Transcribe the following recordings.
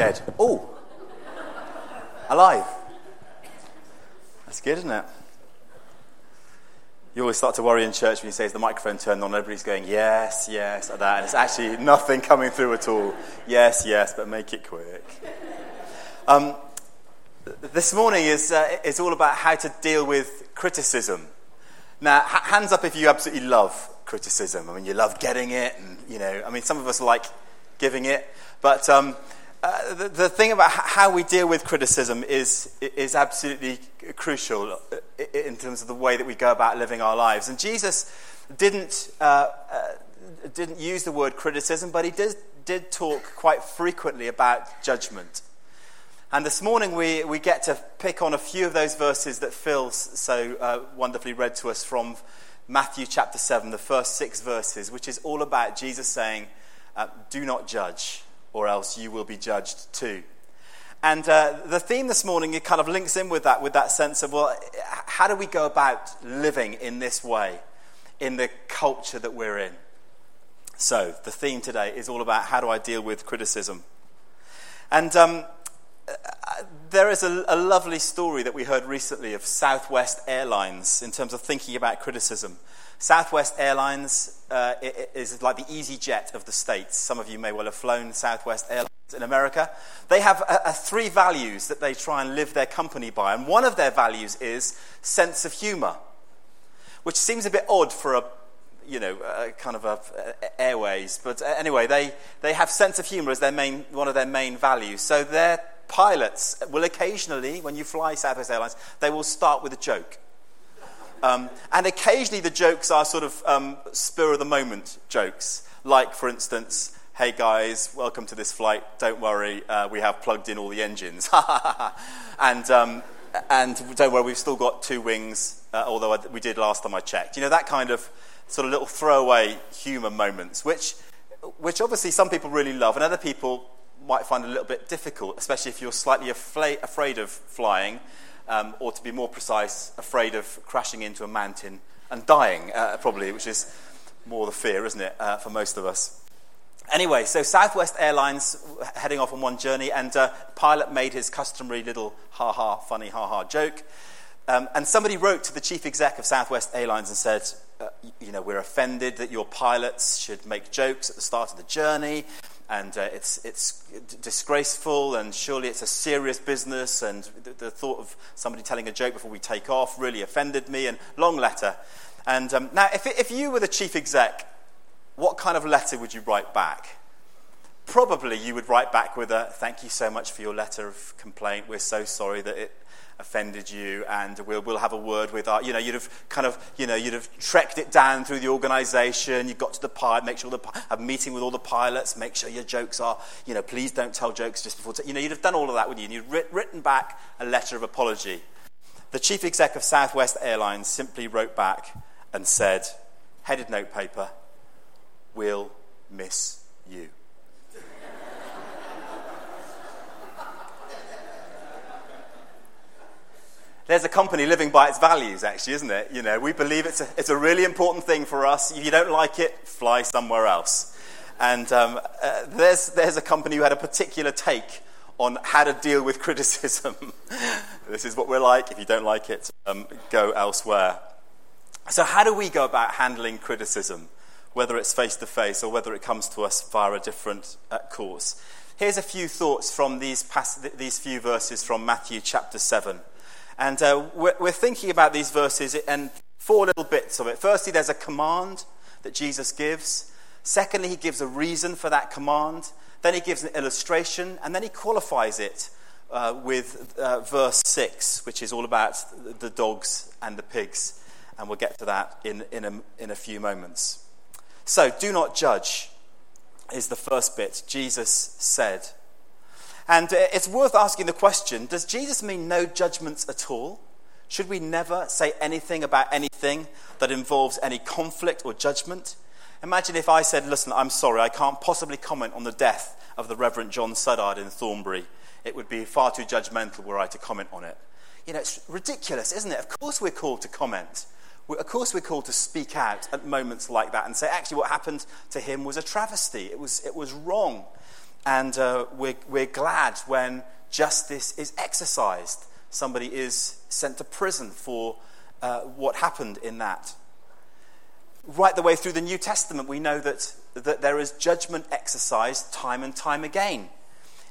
Dead. Oh! Alive. That's good, isn't it? You always start to worry in church when you say, is the microphone turned on? Everybody's going, yes, yes, like that. And it's actually nothing coming through at all. Yes, yes, but make it quick. This morning is all about how to deal with criticism. Now, hands up if you absolutely love criticism. I mean, you love getting it, and, you know, I mean, some of us like giving it. But the thing about how we deal with criticism is absolutely crucial in terms of the way that we go about living our lives. And Jesus didn't use the word criticism, but he did talk quite frequently about judgment. And this morning we get to pick on a few of those verses that Phil so wonderfully read to us from Matthew chapter 7, the first 6 verses, which is all about Jesus saying, do not judge, or else you will be judged too. And the theme this morning, it kind of links in with that sense of, well, how do we go about living in this way, in the culture that we're in? So the theme today is all about how do I deal with criticism. And there is a lovely story that we heard recently of Southwest Airlines in terms of thinking about criticism. Southwest Airlines is like the EasyJet of the States. Some of you may well have flown Southwest Airlines in America. They have three values that they try and live their company by. And one of their values is sense of humour, which seems a bit odd for a kind of airways. But anyway, they have sense of humour as their main, one of their main values. So their pilots will occasionally, when you fly Southwest Airlines, they will start with a joke. And occasionally the jokes are sort of spur-of-the-moment jokes. Like, for instance, hey guys, welcome to this flight. Don't worry, we have plugged in all the engines. And don't worry, we've still got 2 wings, although we did last time I checked. You know, that kind of sort of little throwaway humour moments, which obviously some people really love and other people might find a little bit difficult, especially if you're slightly afraid of flying. Or to be more precise, afraid of crashing into a mountain and dying, probably, which is more the fear, isn't it, for most of us. Anyway, so Southwest Airlines heading off on one journey, and pilot made his customary little ha-ha, funny ha-ha joke. And somebody wrote to the chief exec of Southwest Airlines and said, you know, we're offended that your pilots should make jokes at the start of the journey, and it's disgraceful, and surely it's a serious business, and the thought of somebody telling a joke before we take off really offended me, and long letter. And now, if you were the chief exec, what kind of letter would you write back? Probably you would write back with a, thank you so much for your letter of complaint, we're so sorry that it offended you, and we'll have a word with our, you know, you'd have trekked it down through the organisation. You got to the pilot, make sure a meeting with all the pilots, make sure your jokes are, you know, please don't tell jokes just before, you'd have done all of that, wouldn't you? And you'd written back a letter of apology. The chief exec of Southwest Airlines simply wrote back and said, headed notepaper, we'll miss you. There's a company living by its values, actually, isn't it? You know, we believe it's a really important thing for us. If you don't like it, fly somewhere else. And there's a company who had a particular take on how to deal with criticism. This is what we're like. If you don't like it, go elsewhere. So how do we go about handling criticism, whether it's face-to-face or whether it comes to us via a different course? Here's a few thoughts from these few verses from Matthew chapter 7. And we're thinking about these verses and 4 little bits of it. Firstly, there's a command that Jesus gives. Secondly, he gives a reason for that command. Then he gives an illustration, and then he qualifies it with verse 6, which is all about the dogs and the pigs. And we'll get to that in a few moments. So, do not judge is the first bit. Jesus said. And it's worth asking the question, does Jesus mean no judgments at all? Should we never say anything about anything that involves any conflict or judgment? Imagine if I said, listen, I'm sorry, I can't possibly comment on the death of the Reverend John Suddard in Thornbury. It would be far too judgmental were I to comment on it. You know, it's ridiculous, isn't it? Of course we're called to comment. Of course we're called to speak out at moments like that and say, actually what happened to him was a travesty. It was wrong. And we're glad when justice is exercised. Somebody is sent to prison for what happened in that. Right the way through the New Testament, we know that there is judgment exercised time and time again.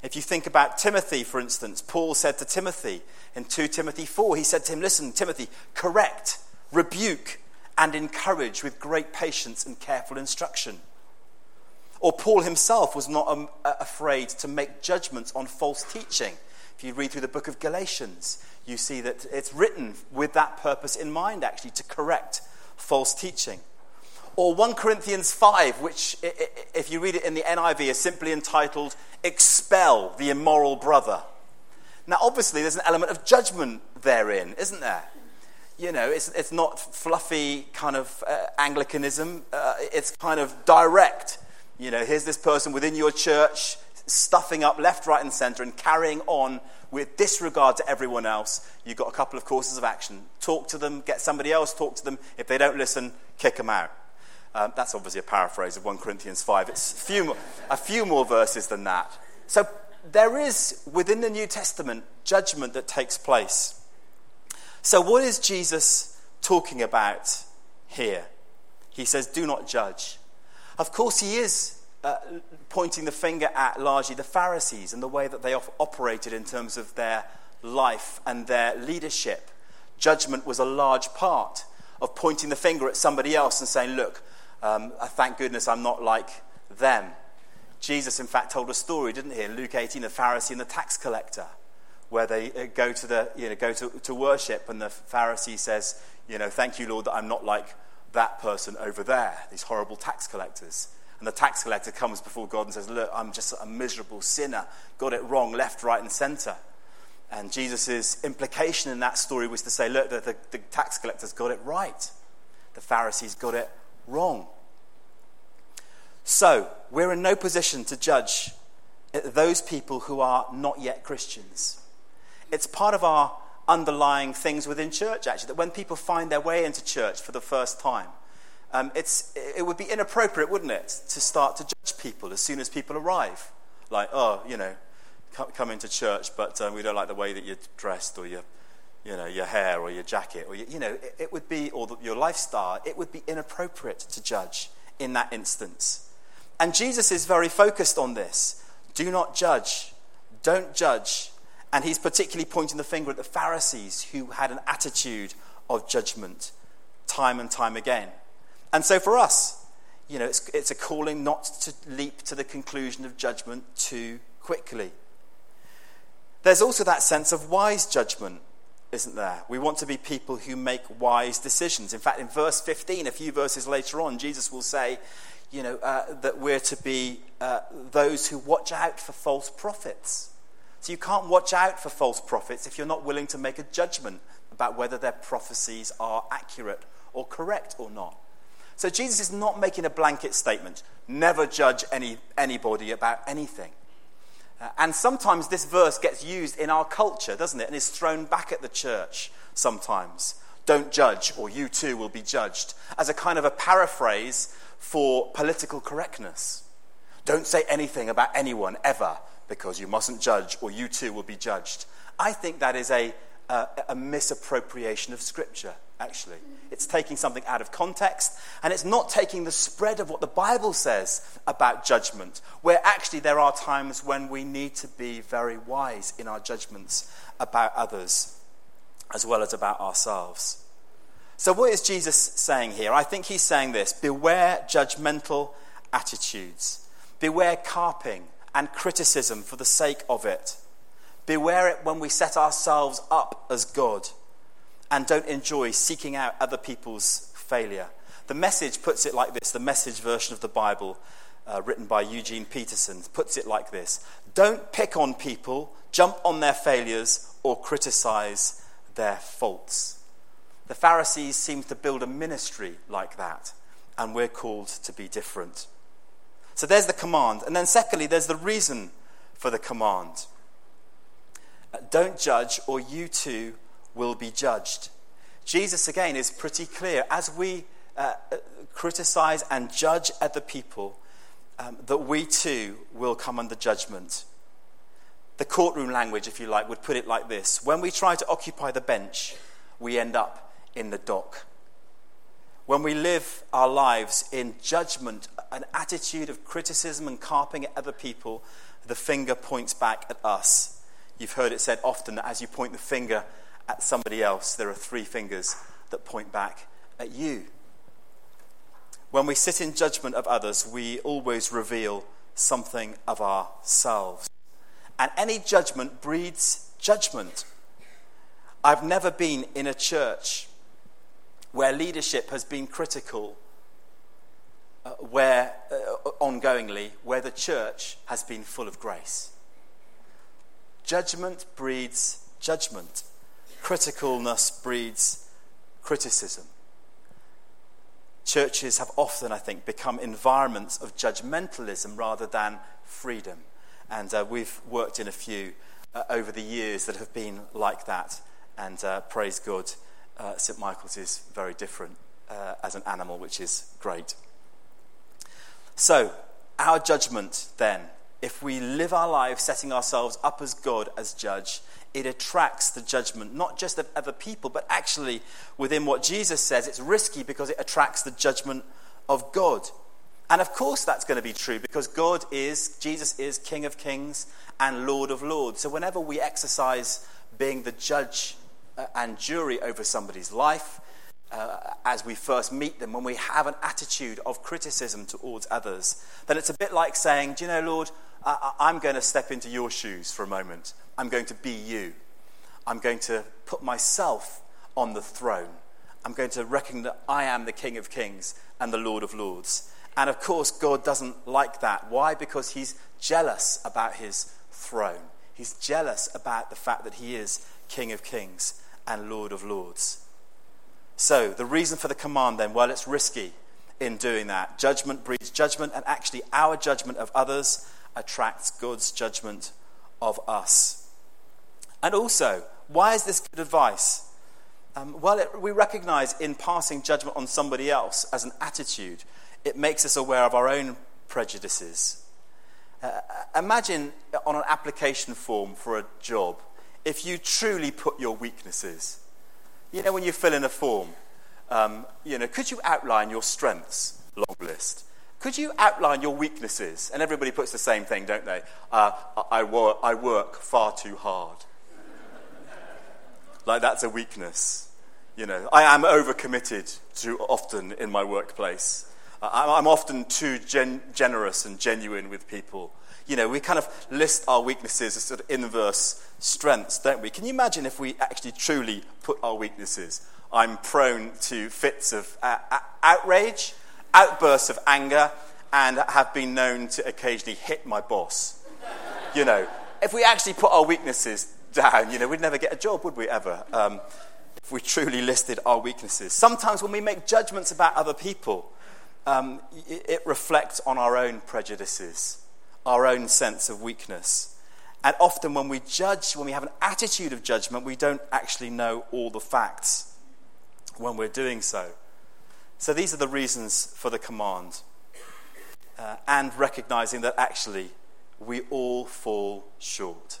If you think about Timothy, for instance, Paul said to Timothy in 2 Timothy 4, he said to him, listen, Timothy, correct, rebuke, and encourage with great patience and careful instruction. Or Paul himself was not afraid to make judgments on false teaching. If you read through the book of Galatians, you see that it's written with that purpose in mind, actually, to correct false teaching. Or 1 Corinthians 5, which, if you read it in the NIV, is simply entitled, Expel the Immoral Brother. Now, obviously, there's an element of judgment therein, isn't there? You know, it's not fluffy kind of Anglicanism. It's kind of direct. You know, here's this person within your church stuffing up left, right, and centre and carrying on with disregard to everyone else. You've got a couple of courses of action. Talk to them, get somebody else, talk to them. If they don't listen, kick them out. That's obviously a paraphrase of 1 Corinthians 5. It's a few more verses than that. So there is, within the New Testament, judgment that takes place. So what is Jesus talking about here? He says, do not judge. Of course, he is pointing the finger at largely the Pharisees and the way that they operated in terms of their life and their leadership. Judgment was a large part of pointing the finger at somebody else and saying, look, thank goodness I'm not like them. Jesus, in fact, told a story, didn't he, in Luke 18, the Pharisee and the tax collector, where they go to worship, and the Pharisee says, you know, thank you, Lord, that I'm not like that person over there, these horrible tax collectors. And the tax collector comes before God and says, look, I'm just a miserable sinner, got it wrong, left, right, and centre. And Jesus' implication in that story was to say, look, the tax collector's got it right. The Pharisees got it wrong. So, we're in no position to judge those people who are not yet Christians. It's part of our underlying things within church, actually, that when people find their way into church for the first time, it would be inappropriate, wouldn't it, to start to judge people as soon as people arrive. Like, oh, you know, come into church, but we don't like the way that you're dressed, or your, you know, your hair, or your jacket, or your, you know, it would be, or your lifestyle. It would be inappropriate to judge in that instance. And Jesus is very focused on this. Do not judge. Don't judge. And he's particularly pointing the finger at the Pharisees, who had an attitude of judgment time and time again. And so for us, you know, it's a calling not to leap to the conclusion of judgment too quickly. There's also that sense of wise judgment, isn't there? We want to be people who make wise decisions. In fact, in verse 15, a few verses later on, Jesus will say, you know, that we're to be those who watch out for false prophets. So you can't watch out for false prophets if you're not willing to make a judgment about whether their prophecies are accurate or correct or not. So Jesus is not making a blanket statement. Never judge anybody about anything. And sometimes this verse gets used in our culture, doesn't it? And is thrown back at the church sometimes. Don't judge, or you too will be judged, as a kind of a paraphrase for political correctness. Don't say anything about anyone ever, because you mustn't judge, or you too will be judged. I think that is a misappropriation of Scripture, actually. It's taking something out of context, and it's not taking the spread of what the Bible says about judgment, where actually there are times when we need to be very wise in our judgments about others, as well as about ourselves. So what is Jesus saying here? I think he's saying this: beware judgmental attitudes. Beware carping and criticism for the sake of it. Beware it when we set ourselves up as God, and don't enjoy seeking out other people's failure. The Message puts it like this. The Message version of the Bible, written by Eugene Peterson, puts it like this: don't pick on people, jump on their failures, or criticize their faults. The Pharisees seem to build a ministry like that, and we're called to be different. So there's the command. And then secondly, there's the reason for the command. Don't judge, or you too will be judged. Jesus, again, is pretty clear. As we criticize and judge other people, that we too will come under judgment. The courtroom language, if you like, would put it like this: when we try to occupy the bench, we end up in the dock. When we live our lives in judgment, an attitude of criticism and carping at other people, the finger points back at us. You've heard it said often that as you point the finger at somebody else, there are three fingers that point back at you. When we sit in judgment of others, we always reveal something of ourselves. And any judgment breeds judgment. I've never been in a church where leadership has been critical, where the church has been full of grace. Judgment breeds judgment. Criticalness breeds criticism. Churches have often, I think, become environments of judgmentalism rather than freedom. And we've worked in a few over the years that have been like that. And praise God, St. Michael's is very different as an animal, which is great. So, our judgment then, if we live our lives setting ourselves up as God as judge, it attracts the judgment, not just of other people, but actually within what Jesus says, it's risky because it attracts the judgment of God. And of course that's going to be true because Jesus is King of Kings and Lord of Lords. So whenever we exercise being the judge and jury over somebody's life, as we first meet them, when we have an attitude of criticism towards others, then it's a bit like saying, do you know, Lord, I'm going to step into your shoes for a moment. I'm going to be you. I'm going to put myself on the throne. I'm going to reckon that I am the King of Kings and the Lord of Lords. And of course, God doesn't like that. Why? Because he's jealous about his throne. He's jealous about the fact that he is King of Kings and Lord of Lords. So, the reason for the command then, well, it's risky in doing that. Judgment breeds judgment, and actually our judgment of others attracts God's judgment of us. And also, why is this good advice? We recognize in passing judgment on somebody else as an attitude, it makes us aware of our own prejudices. Imagine on an application form for a job, if you truly put your weaknesses. You know, when you fill in a form, could you outline your strengths? Long list. Could you outline your weaknesses? And everybody puts the same thing, don't they? I work far too hard. Like that's a weakness. You know, I am overcommitted too often in my workplace. I'm often too generous and genuine with people. You know, we kind of list our weaknesses as sort of inverse strengths, don't we? Can you imagine if we actually truly put our weaknesses? I'm prone to fits of outrage, outbursts of anger, and have been known to occasionally hit my boss. You know, if we actually put our weaknesses down, you know, we'd never get a job, would we ever? If we truly listed our weaknesses. Sometimes when we make judgments about other people, it reflects on our own prejudices, our own sense of weakness. And often when we judge, when we have an attitude of judgment, we don't actually know all the facts when we're doing so. So these are the reasons for the command, and recognizing that actually we all fall short.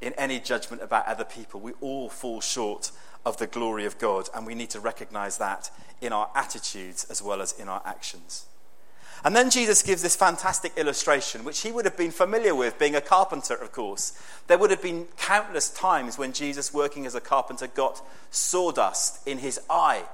In any judgment about other people, we all fall short of the glory of God, and we need to recognize that in our attitudes as well as in our actions. And then Jesus gives this fantastic illustration, which he would have been familiar with, being a carpenter, of course. There would have been countless times when Jesus, working as a carpenter, got sawdust in his eye.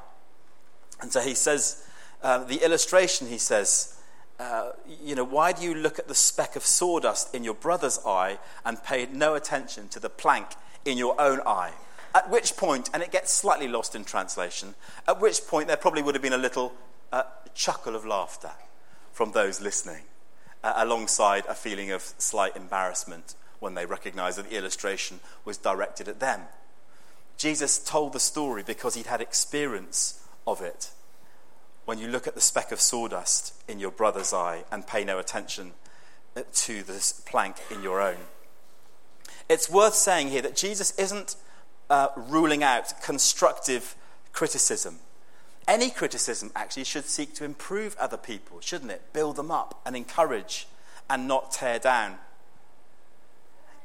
And so he says, the illustration, he says, why do you look at the speck of sawdust in your brother's eye and pay no attention to the plank in your own eye? At which point, and it gets slightly lost in translation, at which point there probably would have been a little chuckle of laughter from those listening, alongside a feeling of slight embarrassment when they recognised that the illustration was directed at them. Jesus told the story because he'd had experience of it. When you look at the speck of sawdust in your brother's eye and pay no attention to the plank in your own. It's worth saying here that Jesus isn't ruling out constructive criticism. Any criticism actually should seek to improve other people, shouldn't it? Build them up and encourage and not tear down.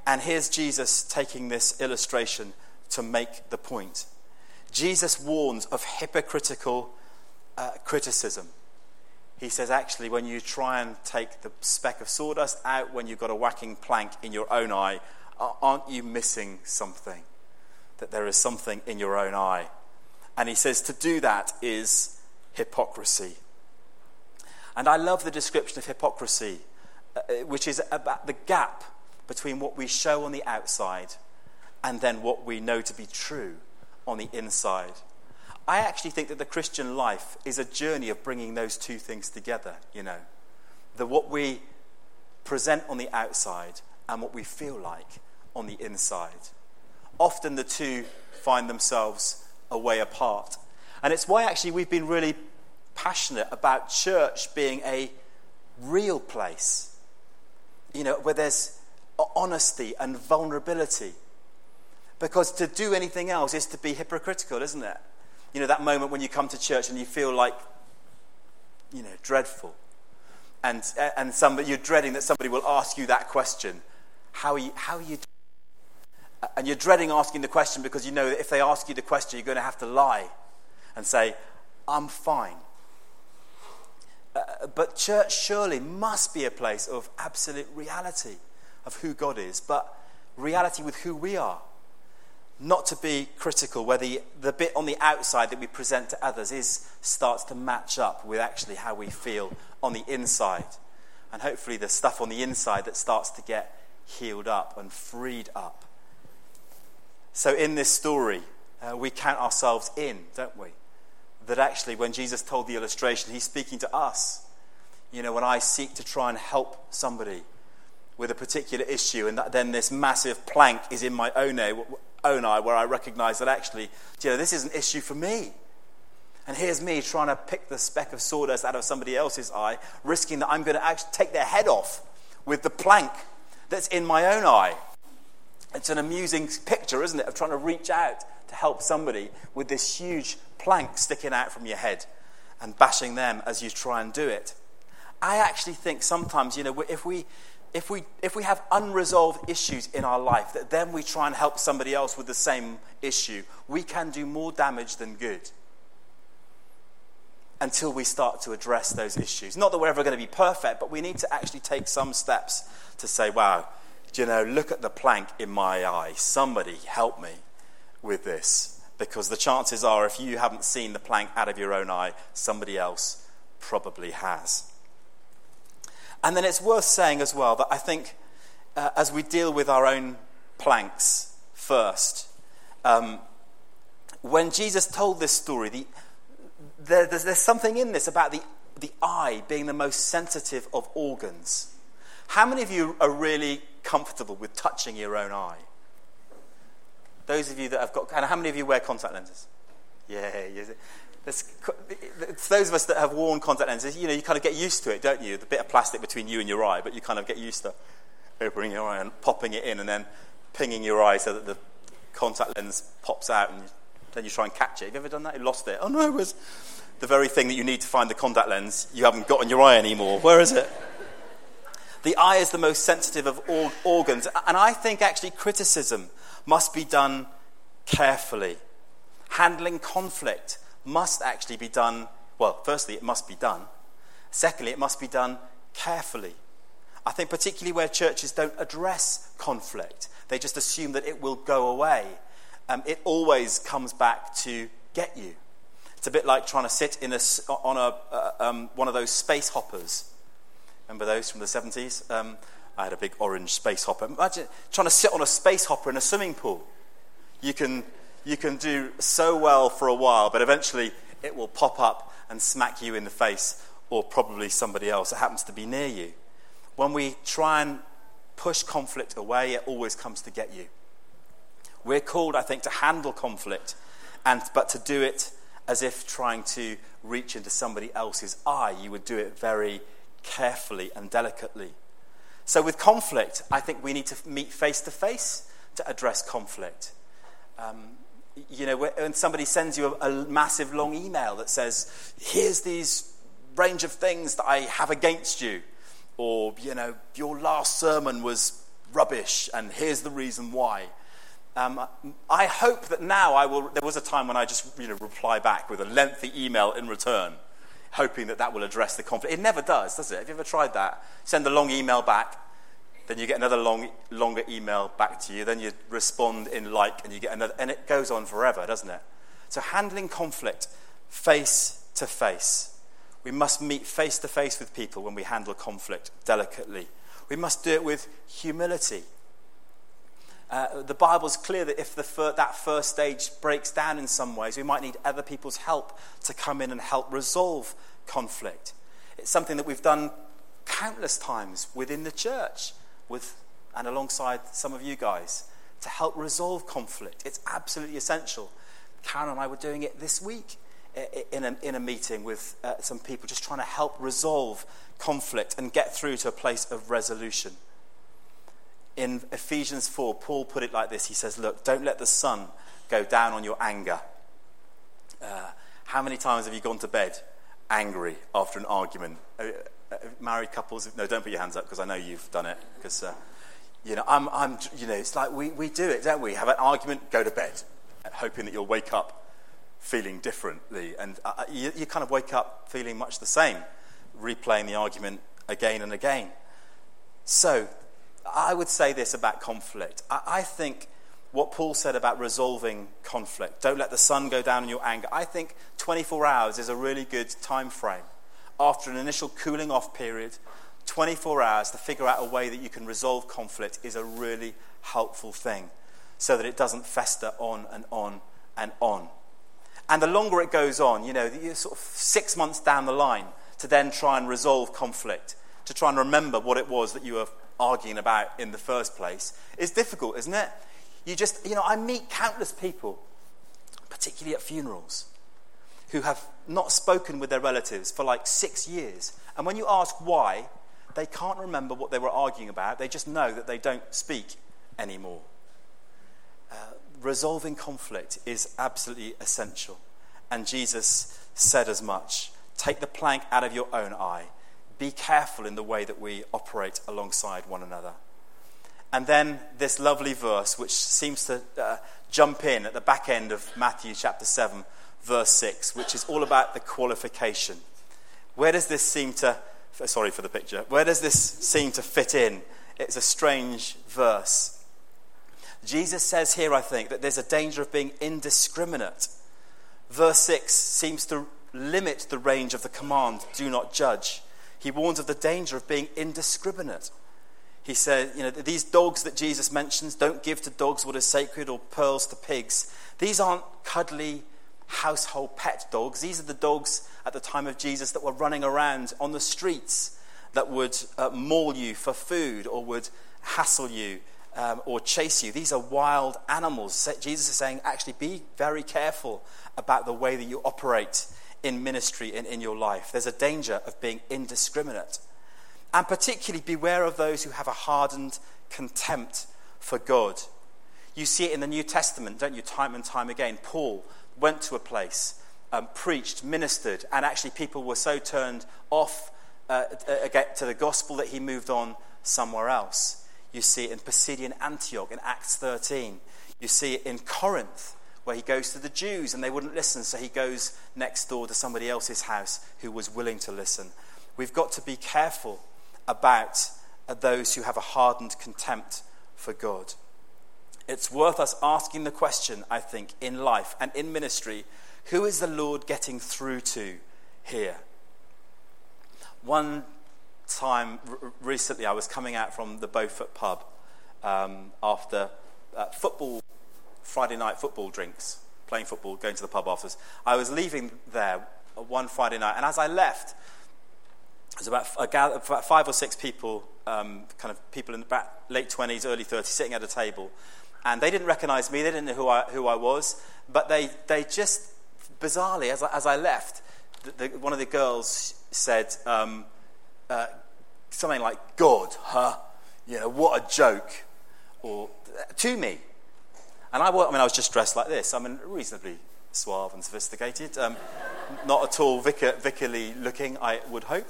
And here's Jesus taking this illustration to make the point. Jesus warns of hypocritical criticism. He says, actually, when you try and take the speck of sawdust out, when you've got a whacking plank in your own eye, aren't you missing something? That there is something in your own eye. And he says to do that is hypocrisy. And I love the description of hypocrisy, which is about the gap between what we show on the outside and then what we know to be true on the inside. I actually think that the Christian life is a journey of bringing those two things together, you know. What we present on the outside and what we feel like on the inside. Often the two find themselves a way apart. And it's why actually we've been really passionate about church being a real place, you know, where there's honesty and vulnerability. Because to do anything else is to be hypocritical, isn't it? You know, that moment when you come to church and you feel like, you know, dreadful. And somebody, you're dreading that somebody will ask you that question. How are you doing? And you're dreading asking the question because you know that if they ask you the question, you're going to have to lie and say, I'm fine. But church surely must be a place of absolute reality of who God is, but reality with who we are. Not to be critical, where the bit on the outside that we present to others starts to match up with actually how we feel on the inside. And hopefully the stuff on the inside that starts to get healed up and freed up. So in this story, we count ourselves in, don't we? That actually when Jesus told the illustration, he's speaking to us. You know, when I seek to try and help somebody with a particular issue, and then this massive plank is in my own eye, where I recognise that actually, you know, this is an issue for me. And here's me trying to pick the speck of sawdust out of somebody else's eye, risking that I'm going to actually take their head off with the plank that's in my own eye. It's an amusing picture, isn't it, of trying to reach out to help somebody with this huge plank sticking out from your head and bashing them as you try and do it. I actually think sometimes, you know, if we have unresolved issues in our life, that then we try and help somebody else with the same issue, we can do more damage than good until we start to address those issues. Not that we're ever going to be perfect, but we need to actually take some steps to say, wow, do you know, look at the plank in my eye. Somebody help me with this. Because the chances are, if you haven't seen the plank out of your own eye, somebody else probably has. And then it's worth saying as well that I think as we deal with our own planks first, when Jesus told this story, there's something in this about the eye being the most sensitive of organs. How many of you are really comfortable with touching your own eye? Those of you that have got... And how many of you wear contact lenses? Yeah, it's those of us that have worn contact lenses, you know, you kind of get used to it, don't you? The bit of plastic between you and your eye, but you kind of get used to opening your eye and popping it in and then pinging your eye so that the contact lens pops out and then you try and catch it. Have you ever done that? You lost it. Oh no, it was the very thing that you need to find the contact lens. You haven't got in your eye anymore. Where is it? The eye is the most sensitive of all organs, and I think actually criticism must be done carefully. Handling conflict must actually be done, well, firstly, it must be done. Secondly, it must be done carefully. I think particularly where churches don't address conflict, they just assume that it will go away. It always comes back to get you. It's a bit like trying to sit on one of those space hoppers. Remember those from the 70s? I had a big orange space hopper. Imagine trying to sit on a space hopper in a swimming pool. You can do so well for a while, but eventually it will pop up and smack you in the face, or probably somebody else that happens to be near you. When we try and push conflict away, it always comes to get you. We're called, I think, to handle conflict, but to do it as if trying to reach into somebody else's eye. You would do it very carefully and delicately. So with conflict, I think we need to meet face to face to address conflict. you know, when somebody sends you a massive long email that says, here's these range of things that I have against you, or, you know, your last sermon was rubbish and here's the reason why. I hope that now I will. There was a time when I just, reply back with a lengthy email in return, hoping that that will address the conflict. It never does it? Have you ever tried that? Send a long email back, then you get another longer email back to you, then you respond in like, and you get another, and it goes on forever, doesn't it? So handling conflict face to face. We must meet face to face with people when we handle conflict delicately. We must do it with humility. The Bible's clear that if that first stage breaks down in some ways, we might need other people's help to come in and help resolve conflict. It's something that we've done countless times within the church with and alongside some of you guys to help resolve conflict. It's absolutely essential. Karen and I were doing it this week in a meeting with some people, just trying to help resolve conflict and get through to a place of resolution. In Ephesians 4, Paul put it like this. He says, look, don't let the sun go down on your anger. How many times have you gone to bed angry after an argument? Married couples? No, don't put your hands up because I know you've done it. Because, it's like we do it, don't we? Have an argument, go to bed, hoping that you'll wake up feeling differently. And you kind of wake up feeling much the same, replaying the argument again and again. So I would say this about conflict. I think what Paul said about resolving conflict, don't let the sun go down in your anger. I think 24 hours is a really good time frame. After an initial cooling off period, 24 hours to figure out a way that you can resolve conflict is a really helpful thing so that it doesn't fester on and on and on. And the longer it goes on, you're sort of 6 months down the line to then try and resolve conflict, to try and remember what it was that you were arguing about in the first place is difficult, isn't it? You just, I meet countless people, particularly at funerals, who have not spoken with their relatives for like 6 years. And when you ask why, they can't remember what they were arguing about. They just know that they don't speak anymore. Resolving conflict is absolutely essential. And Jesus said as much. Take the plank out of your own eye. Be careful in the way that we operate alongside one another. And then this lovely verse, which seems to jump in at the back end of Matthew chapter 7, verse 6, which is all about the qualification. Sorry for the picture. Where does this seem to fit in? It's a strange verse. Jesus says here, I think, that there's a danger of being indiscriminate. Verse 6 seems to limit the range of the command, do not judge. He warns of the danger of being indiscriminate. He says, these dogs that Jesus mentions, don't give to dogs what is sacred or pearls to pigs. These aren't cuddly household pet dogs. These are the dogs at the time of Jesus that were running around on the streets that would maul you for food or would hassle you or chase you. These are wild animals. Jesus is saying, actually, be very careful about the way that you operate in ministry and in your life. There's a danger of being indiscriminate. And particularly beware of those who have a hardened contempt for God. You see it in the New Testament, don't you, time and time again. Paul went to a place, preached, ministered, and actually people were so turned off to the gospel that he moved on somewhere else. You see it in Pisidian Antioch in Acts 13. You see it in Corinth, where he goes to the Jews and they wouldn't listen, so he goes next door to somebody else's house who was willing to listen. We've got to be careful about those who have a hardened contempt for God. It's worth us asking the question, I think, in life and in ministry, who is the Lord getting through to here? One time recently I was coming out from the Beaufort pub after Friday night football drinks, playing football, going to the pub afterwards. I was leaving there one Friday night, and as I left, there was about 5 or 6 people, kind of people in the back, late 20s, early 30s, sitting at a table, and they didn't recognise me. They didn't know who I was, but they just bizarrely, as I left, one of the girls said something like, "God, huh? What a joke," or to me. And I was just dressed like this. I mean, reasonably suave and sophisticated. Not at all vicarly looking, I would hope.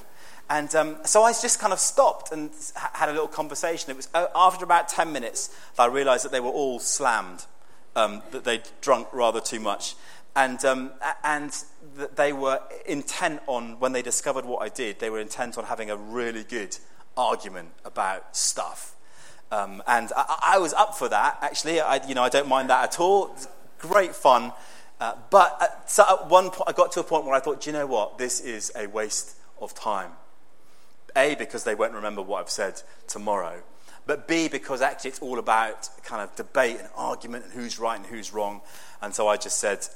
And so I just kind of stopped and had a little conversation. It was after about 10 minutes that I realised that they were all slammed, that they'd drunk rather too much. And that they were intent on, when they discovered what I did, they were intent on having a really good argument about stuff. And I was up for that, actually. I don't mind that at all. It's great fun. But at one point, I got to a point where I thought, do you know what? This is a waste of time. A, because they won't remember what I've said tomorrow. But B, because actually it's all about kind of debate and argument and who's right and who's wrong. And so I just said,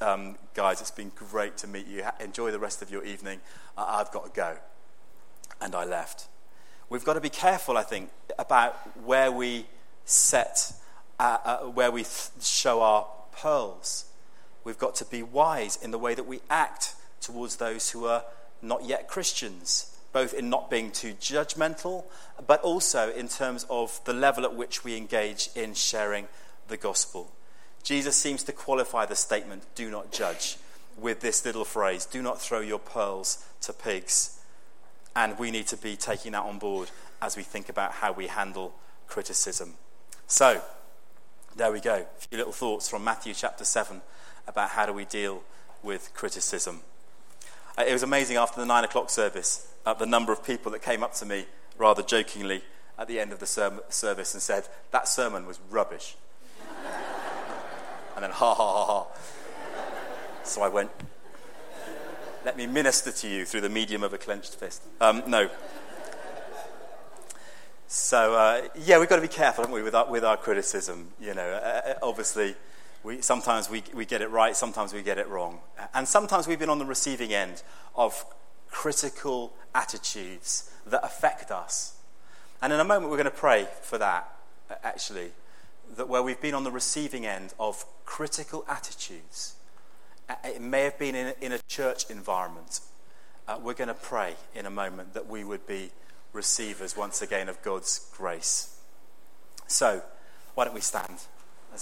guys, it's been great to meet you. Enjoy the rest of your evening. I've got to go. And I left. We've got to be careful, I think, about where we set, show our pearls. We've got to be wise in the way that we act towards those who are not yet Christians, both in not being too judgmental, but also in terms of the level at which we engage in sharing the gospel. Jesus seems to qualify the statement, do not judge, with this little phrase, do not throw your pearls to pigs. And we need to be taking that on board as we think about how we handle criticism. So, there we go. A few little thoughts from Matthew chapter 7 about how do we deal with criticism. It was amazing after the 9 o'clock service, the number of people that came up to me rather jokingly at the end of the service and said, that sermon was rubbish. And then ha ha ha ha. So I went, let me minister to you through the medium of a clenched fist. No. So, we've got to be careful, haven't we, with our criticism. You know, obviously, sometimes we get it right, sometimes we get it wrong. And sometimes we've been on the receiving end of critical attitudes that affect us. And in a moment, we're going to pray for that, actually, that where we've been on the receiving end of critical attitudes. It may have been in a church environment. We're going to pray in a moment that we would be receivers once again of God's grace. So, why don't we stand?